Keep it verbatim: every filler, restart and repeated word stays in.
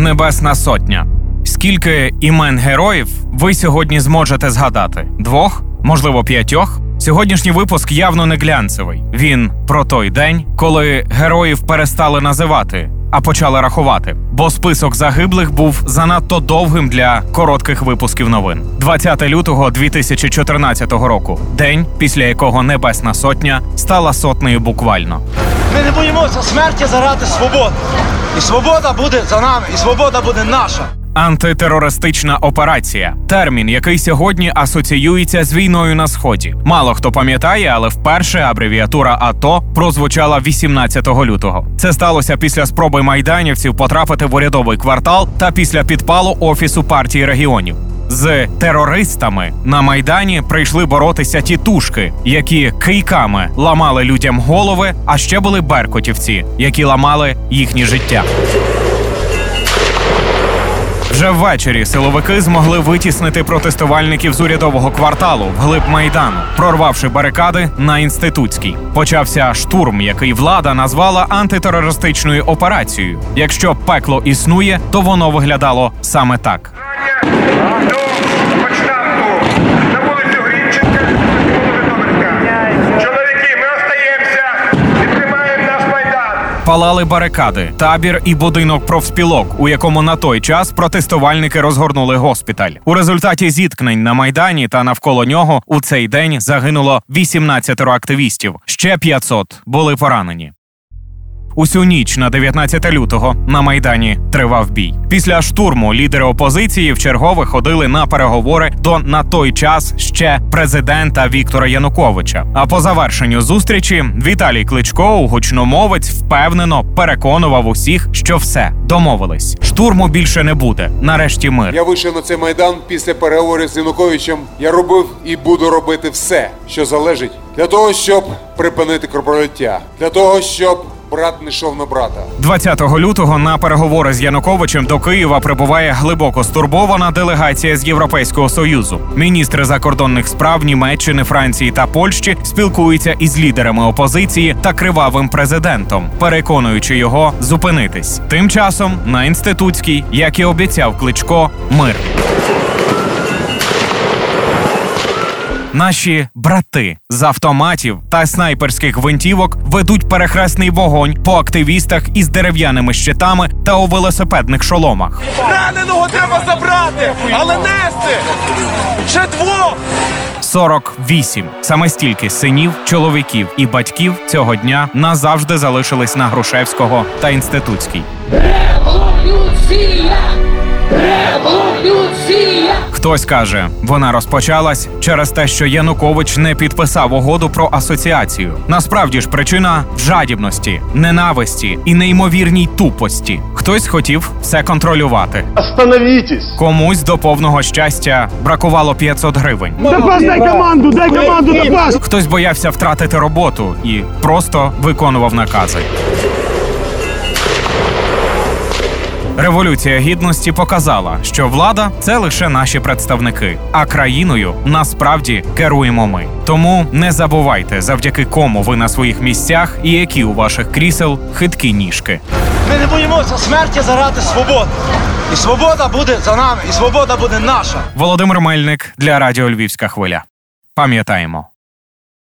«Небесна сотня». Скільки імен героїв ви сьогодні зможете згадати? Двох? Можливо, п'ятьох? Сьогоднішній випуск явно не глянцевий. Він про той день, коли героїв перестали називати, а почали рахувати. Бо список загиблих був занадто довгим для коротких випусків новин. двадцяте лютого дві тисячі чотирнадцятого року. День, після якого Небесна Сотня стала сотнею буквально. Ми не боїмося смерті заради свободи. І свобода буде за нами, і свобода буде наша. Антитерористична операція – термін, який сьогодні асоціюється з війною на Сході. Мало хто пам'ятає, але вперше абревіатура АТО прозвучала вісімнадцятого лютого. Це сталося після спроби майданівців потрапити в урядовий квартал та після підпалу Офісу партії регіонів. З терористами на Майдані прийшли боротися тітушки, які кийками ламали людям голови, а ще були беркутівці, які ламали їхні життя. Вже ввечері силовики змогли витіснити протестувальників з урядового кварталу вглиб Майдану, прорвавши барикади на Інститутській. Почався штурм, який влада назвала антитерористичною операцією. Якщо пекло існує, то воно виглядало саме так. Палали барикади, табір і будинок профспілок, у якому на той час протестувальники розгорнули госпіталь. У результаті зіткнень на Майдані та навколо нього у цей день загинуло вісімнадцять активістів. Ще п'ятсот були поранені. Усю ніч на дев'ятнадцяте лютого на Майдані тривав бій. Після штурму лідери опозиції вчергове ходили на переговори до, на той час, ще президента Віктора Януковича. А по завершенню зустрічі Віталій Кличко, гучномовець, впевнено переконував усіх, що все, домовились. Штурму більше не буде. Нарешті мир. Я вийшов на цей Майдан після переговорів з Януковичем. Я робив і буду робити все, що залежить, для того, щоб припинити кровопролиття, для того, щоб брат не йшов на брата. двадцятого лютого на переговори з Януковичем до Києва прибуває глибоко стурбована делегація з Європейського Союзу. Міністри закордонних справ Німеччини, Франції та Польщі спілкуються із лідерами опозиції та кривавим президентом, переконуючи його зупинитись. Тим часом на Інститутській, як і обіцяв Кличко, мир. Наші брати з автоматів та снайперських гвинтівок ведуть перехресний вогонь по активістах із дерев'яними щитами та у велосипедних шоломах. Раненого треба забрати, але нести! Ще двох! сорок вісім. Саме стільки синів, чоловіків і батьків цього дня назавжди залишились на Грушевського та Інститутській. Революція! Революція! Хтось каже, вона розпочалась через те, що Янукович не підписав угоду про асоціацію. Насправді ж причина в жадібності, ненависті і неймовірній тупості. Хтось хотів все контролювати. Остановіться! Комусь до повного щастя бракувало п'ятсот гривень. Добас, дай команду, дай команду, Добас! Хтось боявся втратити роботу і просто виконував накази. Революція Гідності показала, що влада – це лише наші представники, а країною насправді керуємо ми. Тому не забувайте, завдяки кому ви на своїх місцях і які у ваших крісел хиткі ніжки. Ми не боїмося смерті заради свободи. І свобода буде за нами, і свобода буде наша. Володимир Мельник для Радіо Львівська хвиля. Пам'ятаємо.